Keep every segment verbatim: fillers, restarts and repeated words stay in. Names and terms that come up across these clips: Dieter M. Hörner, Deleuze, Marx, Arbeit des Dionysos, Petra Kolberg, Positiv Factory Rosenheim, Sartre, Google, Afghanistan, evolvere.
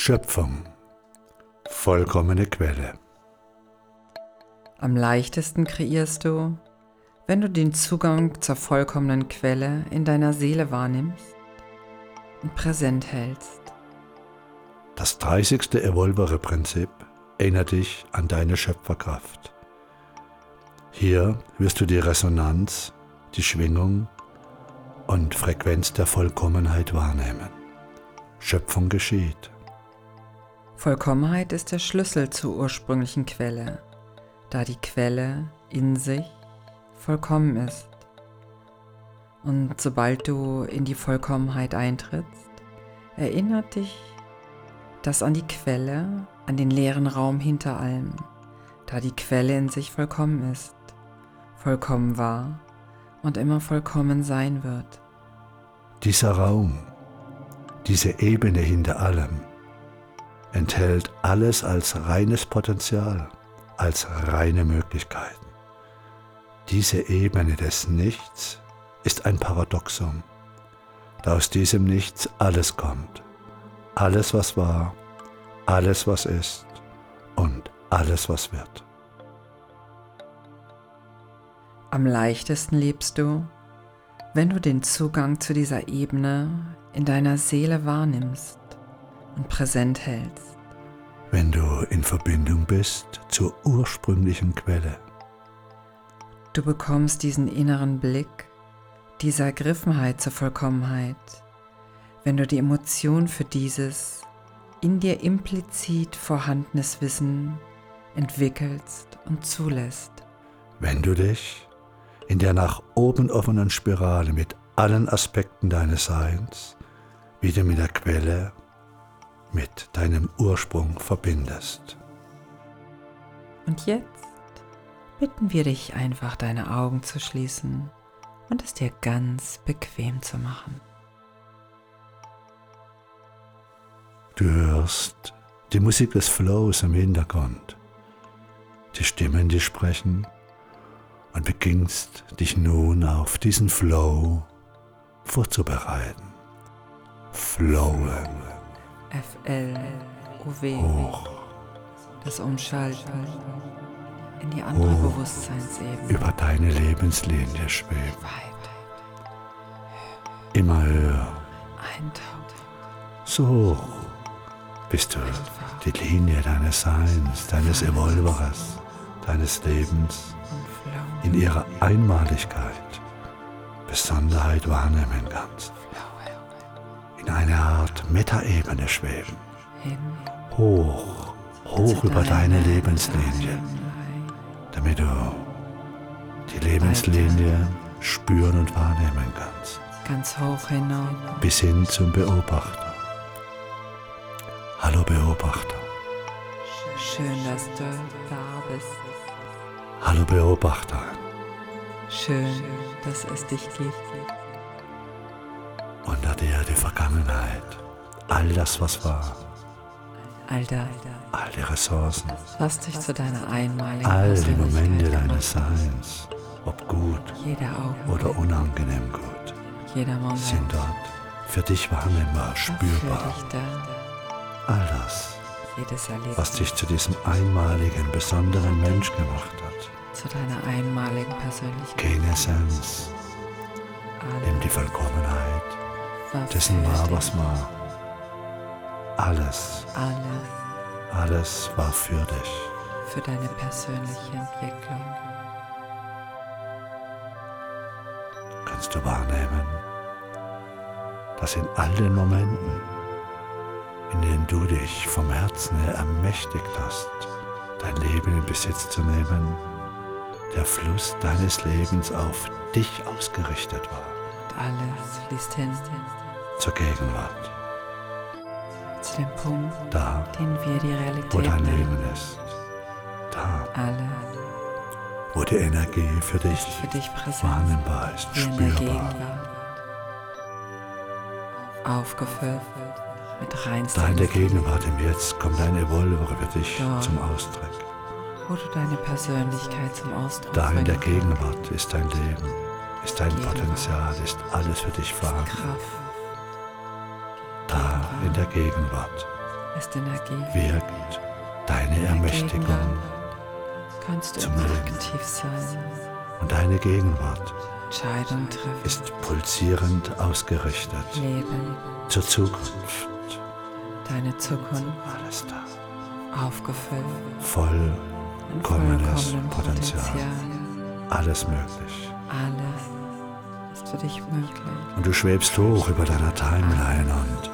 Schöpfung, vollkommene Quelle. Am leichtesten kreierst du, wenn du den Zugang zur vollkommenen Quelle in deiner Seele wahrnimmst und präsent hältst. Das dreißigste Evolvere-Prinzip erinnert dich an deine Schöpferkraft. Hier wirst du die Resonanz, die Schwingung und Frequenz der Vollkommenheit wahrnehmen. Schöpfung geschieht. Vollkommenheit ist der Schlüssel zur ursprünglichen Quelle, da die Quelle in sich vollkommen ist. Und sobald du in die Vollkommenheit eintrittst, erinnert dich das an die Quelle, an den leeren Raum hinter allem, da die Quelle in sich vollkommen ist, vollkommen war und immer vollkommen sein wird. Dieser Raum, diese Ebene hinter allem, enthält alles als reines Potenzial, als reine Möglichkeiten. Diese Ebene des Nichts ist ein Paradoxum, da aus diesem Nichts alles kommt, alles was war, alles was ist und alles was wird. Am leichtesten lebst du, wenn du den Zugang zu dieser Ebene in deiner Seele wahrnimmst und präsent hältst. Wenn du in Verbindung bist zur ursprünglichen Quelle. Du bekommst diesen inneren Blick, diese Ergriffenheit zur Vollkommenheit, wenn du die Emotion für dieses in dir implizit vorhandenes Wissen entwickelst und zulässt. Wenn du dich in der nach oben offenen Spirale mit allen Aspekten deines Seins wieder mit der Quelle, mit deinem Ursprung verbindest. Und jetzt bitten wir dich einfach, deine Augen zu schließen und es dir ganz bequem zu machen. Du hörst die Musik des Flows im Hintergrund, die Stimmen, die sprechen, und beginnst dich nun auf diesen Flow vorzubereiten. Flowen. F L O W. Hoch. Das Umschalten in die andere Hoch. Bewusstseinsebene. Über deine Lebenslinie schweben. Weit. Immer höher. So hoch, bis du die Linie deines Seins, deines Evolveres, deines Lebens in ihrer Einmaligkeit, Besonderheit wahrnehmen kannst. In eine Art Metaebene schweben, hoch, hoch über deine Lebenslinie, damit du die Lebenslinie spüren und wahrnehmen kannst. Ganz hoch hinauf. Bis hin zum Beobachter. Hallo Beobachter. Schön, dass du da bist. Hallo Beobachter. Schön, dass es dich gibt. Unter dir die Vergangenheit, all das, was war, all die Ressourcen, lass dich zu deiner einmaligen all die Momente deines Seins, ob gut oder unangenehm gut, sind dort für dich wahrnehmbar, spürbar. All das, was dich zu diesem einmaligen, besonderen Mensch gemacht hat, zu deiner einmaligen Persönlichkeit. Kenessenz, nimm die Vollkommenheit dessen war, was war. Alles, alles, alles war für dich. Für deine persönliche Entwicklung. Kannst du wahrnehmen, dass in all den Momenten, in denen du dich vom Herzen her ermächtigt hast, dein Leben in Besitz zu nehmen, der Fluss deines Lebens auf dich ausgerichtet war. Alles fließt hin zur Gegenwart, zu dem Punkt, da, den wir die Realität wo dein Leben ist, da, alles, wo die Energie für dich, für dich präsent, wahrnehmbar ist, spürbar, aufgefüllt mit reinstem Deine Gegenwart im Jetzt kommt dein Evolvere für dich dort, zum Ausdruck, wo du deine Persönlichkeit zum Ausdruck bringst. Da in der Gegenwart ist dein Leben. Ist dein Potenzial, ist alles für dich vorhanden. Da in der Gegenwart wirkt deine Ermächtigung zum Leben. Und deine Gegenwart ist pulsierend ausgerichtet zur Zukunft. Deine Zukunft, alles da, aufgefüllt, vollkommenes Potenzial. Potenzial, alles möglich. Alles ist für dich möglich. Und du schwebst hoch über deiner Timeline und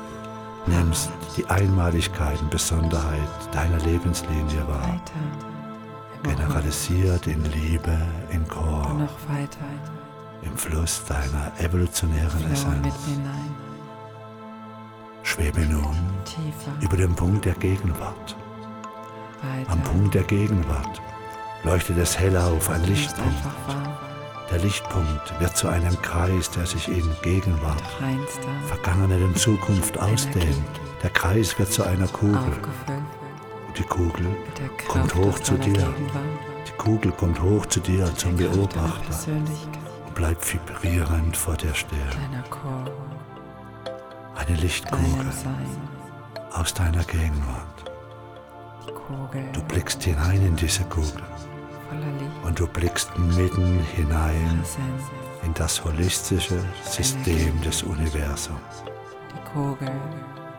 nimmst die Einmaligkeiten, Besonderheit deiner Lebenslinie wahr. Generalisiert in Liebe, in Chor, im Fluss deiner evolutionären Essenz. Schwebe nun über den Punkt der Gegenwart. Am Punkt der Gegenwart leuchtet es hell auf, ein Lichtpunkt. Der Lichtpunkt wird zu einem Kreis, der sich in Gegenwart, Vergangenheit und Zukunft ausdehnt. Der Kreis wird zu einer Kugel. Die Kugel kommt hoch zu dir. Die Kugel kommt hoch zu dir zum Beobachter und bleibt vibrierend vor dir stehen. Eine Lichtkugel aus deiner Gegenwart. Du blickst hinein in diese Kugel und du blickst mitten hinein in das holistische System des Universums.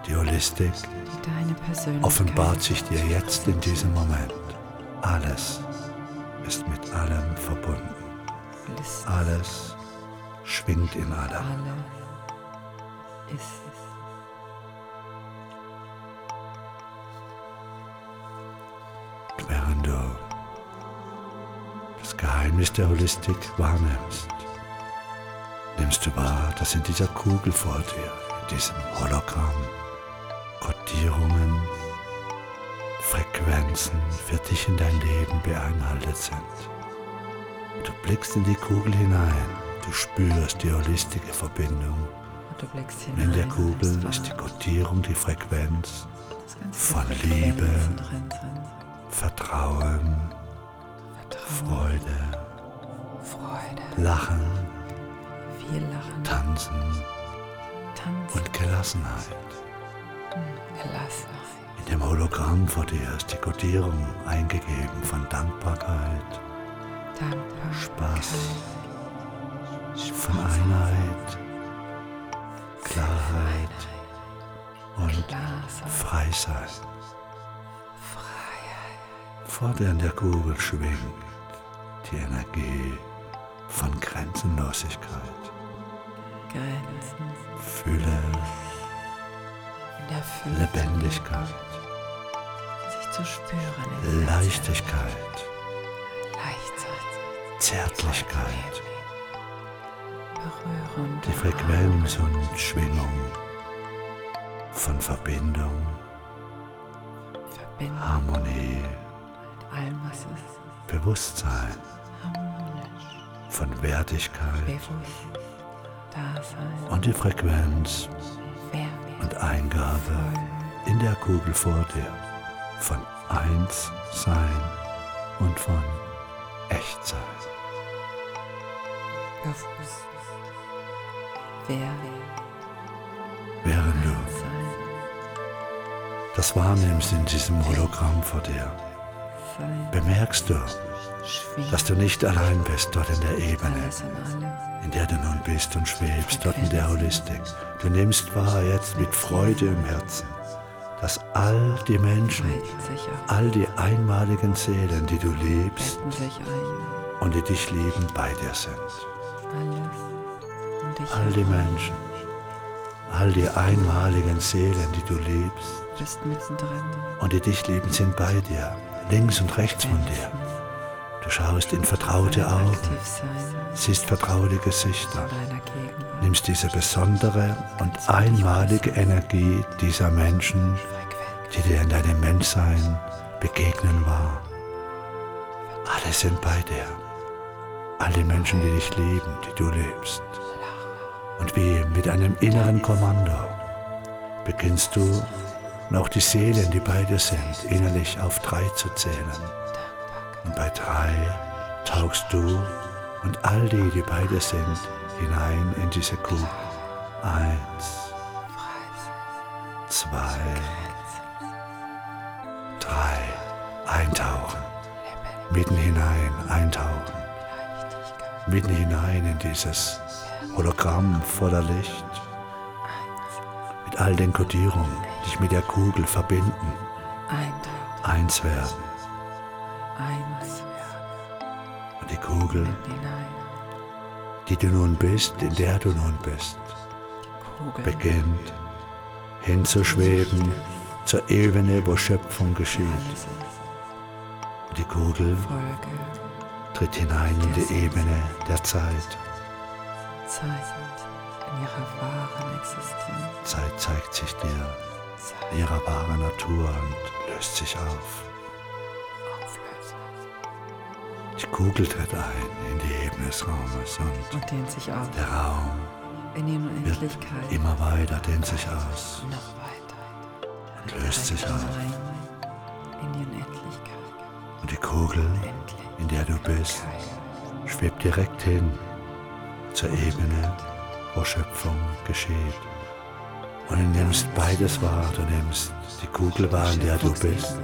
Die Holistik offenbart sich dir jetzt in diesem Moment. Alles ist mit allem verbunden. Alles schwingt in allem. Und während du das Geheimnis der Holistik wahrnimmst, nimmst du wahr, dass in dieser Kugel vor dir, in diesem Hologramm, Kodierungen, Frequenzen für dich in dein Leben beinhaltet sind. Du blickst in die Kugel hinein, du spürst die holistische Verbindung. Und in der Kugel ist die Kodierung, die Frequenz von Liebe, Vertrauen, Freude, Lachen, Tanzen und Gelassenheit. In dem Hologramm vor dir ist die Kodierung eingegeben von Dankbarkeit, Spaß, von Einheit, Klarheit und Freisein. Vor dir in der Kugel schwingt die Energie von Grenzenlosigkeit. Fühle Lebendigkeit, sich zu spüren, Leichtigkeit, Zärtlichkeit, die Frequenz und Schwingung von Verbindung, Harmonie, Bewusstsein, von Wertigkeit und die Frequenz und Eingabe in der Kugel vor dir von Einssein und von Echtsein. Während du das wahrnimmst in diesem Hologramm vor dir, bemerkst du, dass du nicht allein bist dort in der Ebene, in der du nun bist und schwebst, dort in der Holistik. Du nimmst wahr jetzt mit Freude im Herzen, dass all die Menschen, all die einmaligen Seelen, die du liebst und die dich lieben, bei dir sind. All die Menschen, all die einmaligen Seelen, die du liebst und die dich lieben, sind bei dir, links und rechts von dir. Du schaust in vertraute Augen, siehst vertraute Gesichter, nimmst diese besondere und einmalige Energie dieser Menschen, die dir in deinem Menschsein begegnen war. Alle sind bei dir, alle Menschen, die dich lieben, die du liebst. Und wie mit einem inneren Kommando beginnst du, noch die Seelen, die bei dir sind, innerlich auf drei zu zählen. Und bei drei tauchst du und all die, die bei dir sind, hinein in diese Kugel. Eins, zwei, drei, eintauchen, mitten hinein, eintauchen, mitten hinein in dieses Hologramm voller Licht, mit all den Kodierungen, dich mit der Kugel verbinden, eins werden, und die Kugel, die du nun bist, in der du nun bist, beginnt hinzuschweben zur Ebene, wo Schöpfung geschieht. Die Kugel tritt hinein in die Ebene der Zeit. Zeit zeigt sich dir in ihrer wahren Natur und löst sich auf. Die Kugel tritt ein in die Ebene des Raumes und dehnt sich aus. Der Raum wird immer weiter, dehnt sich aus. Löst sich auf. Und die Kugel, in der du bist, schwebt direkt hin zur Ebene, wo Schöpfung geschieht. Und du nimmst beides wahr. Du nimmst die Kugel wahr, in der du bist.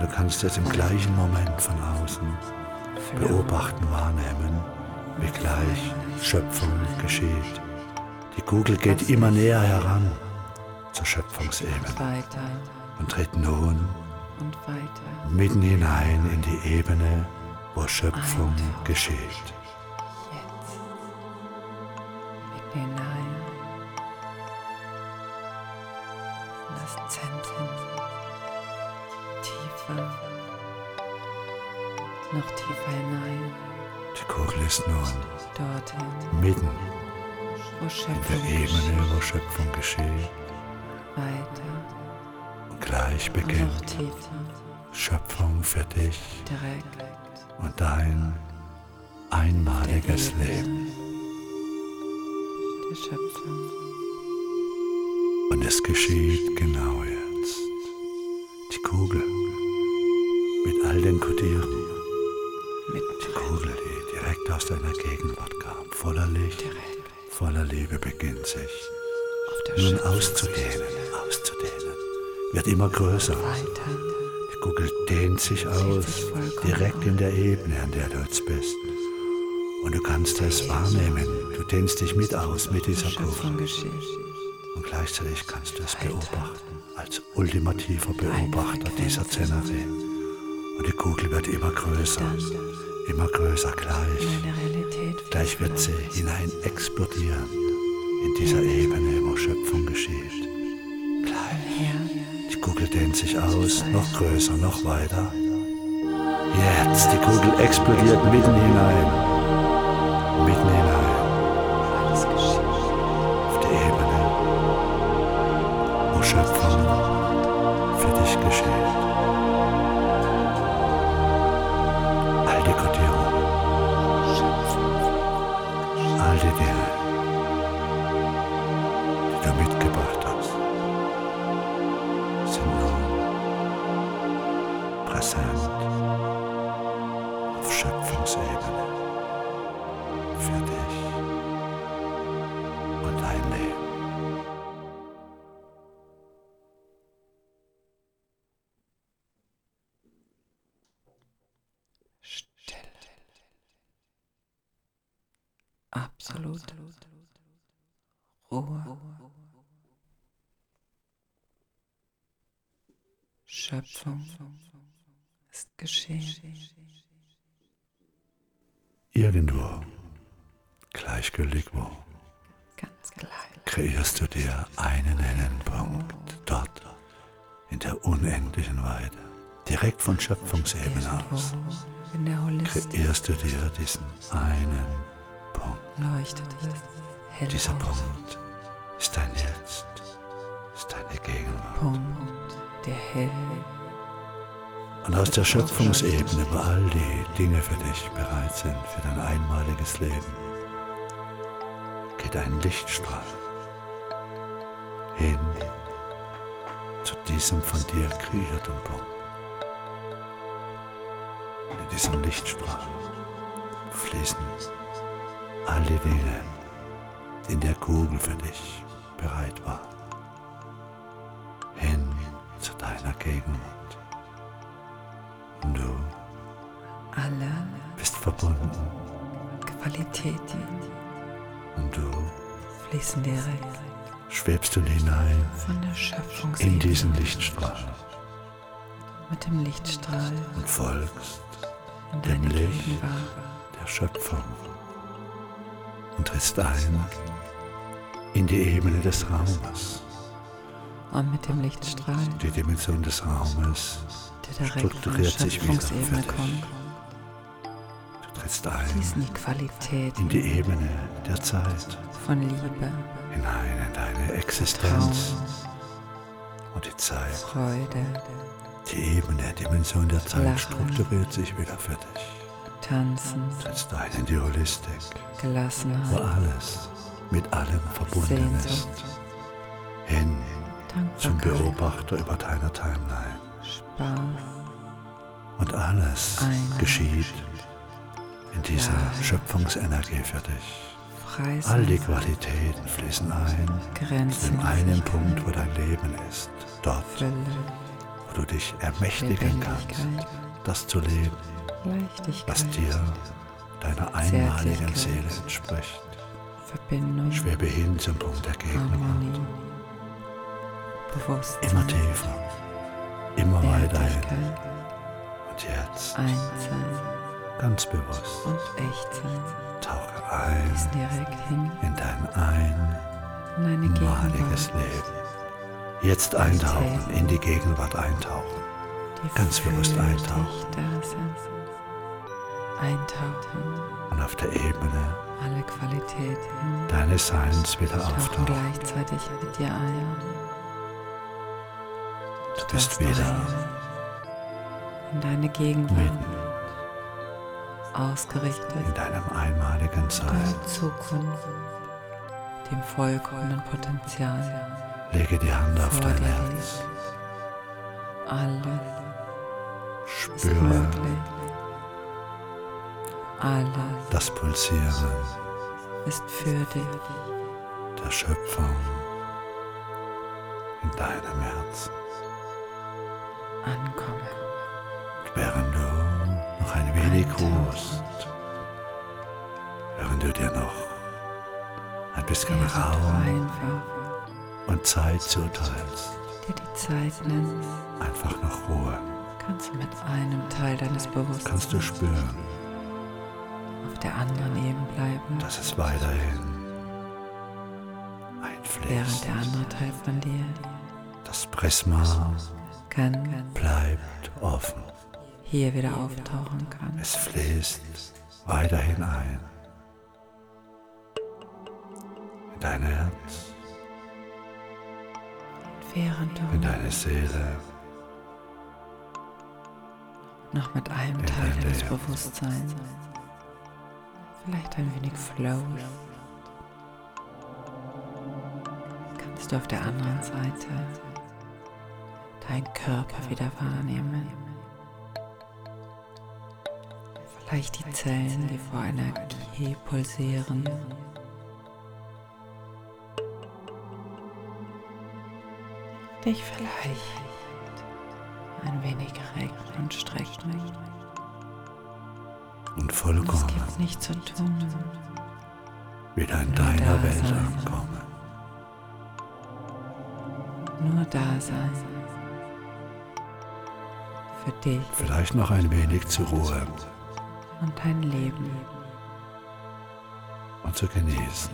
Du kannst es im gleichen Moment von außen beobachten, wahrnehmen, wie gleich Schöpfung geschieht. Die Kugel geht immer näher heran zur Schöpfungsebene und tritt nun mitten hinein in die Ebene, wo Schöpfung geschieht. Jetzt mitten hinein in das Zentrum, tiefer, noch tiefer hinein. Die Kugel ist nun mitten in der Ebene, wo Schöpfung geschieht. Und gleich beginnt Schöpfung für dich und dein einmaliges Leben. Und es geschieht genau jetzt. Die Kugel mit all den Kodierungen. Die Kugel, die direkt aus deiner Gegenwart kam, voller Licht, voller Liebe, beginnt sich nun auszudehnen, auszudehnen, wird immer größer. Die Kugel dehnt sich aus, direkt in der Ebene, an der du jetzt bist. Und du kannst es wahrnehmen, du dehnst dich mit aus, mit dieser Kugel. Und gleichzeitig kannst du es beobachten, als ultimativer Beobachter dieser Szenerie. Und die Kugel wird immer größer, immer größer, gleich. Gleich wird sie hinein explodieren. In dieser Ebene, wo Schöpfung geschieht. Gleich. Die Kugel dehnt sich aus, noch größer, noch weiter. Jetzt, die Kugel explodiert mitten hinein. Mitten hinein. Auf die Ebene, wo Schöpfung für dich geschieht. All die Kodierungen. All die Dinge. Auf Schöpfungsebene für dich und dein Leben. Still. Absolut. Ruhe. Schöpfung. Ist geschehen. Irgendwo, gleichgültig wo, ganz gleich, kreierst du dir einen Endpunkt dort in der unendlichen Weite, direkt von Schöpfungsebene aus. Kreierst du dir diesen einen Punkt. Leuchtet hell. Dieser Punkt ist dein Jetzt, ist deine Gegenwart. Punkt, der hell. Und aus der Schöpfungsebene, wo all die Dinge für dich bereit sind, für dein einmaliges Leben, geht ein Lichtstrahl hin zu diesem von dir kreierten Punkt. In diesem Lichtstrahl fließen all die Dinge, die in der Kugel für dich bereit waren, hin zu deiner Gegenwart. alle bist verbunden. Qualitäten und du fließen direkt. Schwebst du hinein von der Schöpfung in diesen Lichtstrahl. Mit dem Lichtstrahl und folgst dem Licht der Schöpfung und trittst ein in die Ebene des Raumes. Und mit dem Lichtstrahl die Dimension des Raumes strukturiert sich wieder für dich. Du trittst ein in die Ebene der Zeit, von Liebe hinein in deine Existenz und die Zeit, Freude, die Ebene der Dimension der Zeit Lachen, strukturiert sich wieder für dich. Tanzen, trittst ein in die Holistik, Gelassenheit, wo alles mit allem verbunden ist, hin zum Beobachter über deiner Timeline. Spaß. Und alles Einheit geschieht in dieser Klarheit, Schöpfungsenergie für dich. Freisinn. All die Qualitäten fließen ein Grenzen zu dem einen Punkt, wo dein Leben ist. Dort, Fülle, wo du dich ermächtigen kannst, das zu leben, was dir deiner einmaligen Seele entspricht. Verbindung, schwebe hin zum Punkt der Gegenwart. Immer tiefer, immer weiter hin. Und jetzt Einzeln, ganz bewusst und echt tauche ein direkt hin in dein einmaliges Leben. Jetzt eintauchen, in die Gegenwart eintauchen. Ganz bewusst eintauchen. Eintauchen. Und auf der Ebene alle Qualitäten deines Seins wieder auftauchen. Gleichzeitig mit dir ein. Du bist wieder in deine Gegenwart mitten ausgerichtet in deinem einmaligen Sein. Deine Zukunft, dem vollkommenen Potenzial. Lege die Hand auf dein Herz. Alles spüre ist möglich. Alles das Pulsieren ist für dich, der Schöpfung in deinem Herzen. Ankommen. Während du noch ein wenig ruhst, während du dir noch ein bisschen Raum und Zeit zuteilst, dir die Zeit nimmst, einfach noch Ruhe, kannst du mit einem Teil deines Bewusstseins kannst du spüren, auf der anderen Ebene bleiben, dass es weiterhin einfließt, während der andere Teil von dir, das Prisma kann, bleibt offen, hier wieder auftauchen kann. Es fließt weiterhin ein in dein Herz, während du in deine Seele, noch mit einem Teil deines Bewusstseins, vielleicht ein wenig Flow, kannst du auf der anderen Seite deinen Körper wieder wahrnehmen. Vielleicht die Zellen, die vor Energie pulsieren. Dich vielleicht ein wenig recken und strecken. Und vollkommen. Es gibt nichts zu tun. Wieder in deiner Welt ankommen. Nur da sein. Für dich. Vielleicht noch ein wenig zur Ruhe. Und dein Leben. Und zu genießen.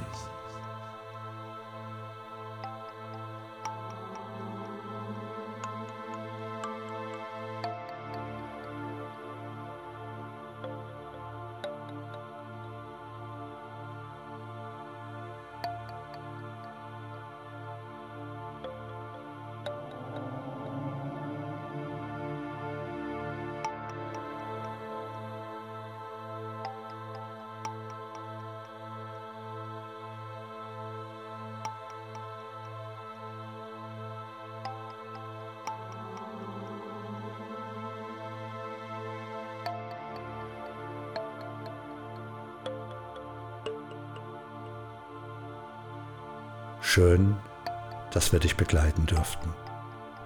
Schön, dass wir dich begleiten durften.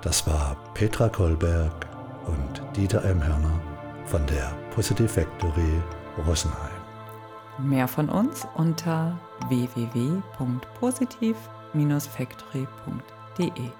Das war Petra Kolberg und Dieter M. Hörner von der Positiv Factory Rosenheim. Mehr von uns unter w w w punkt positiv dash factory punkt d e.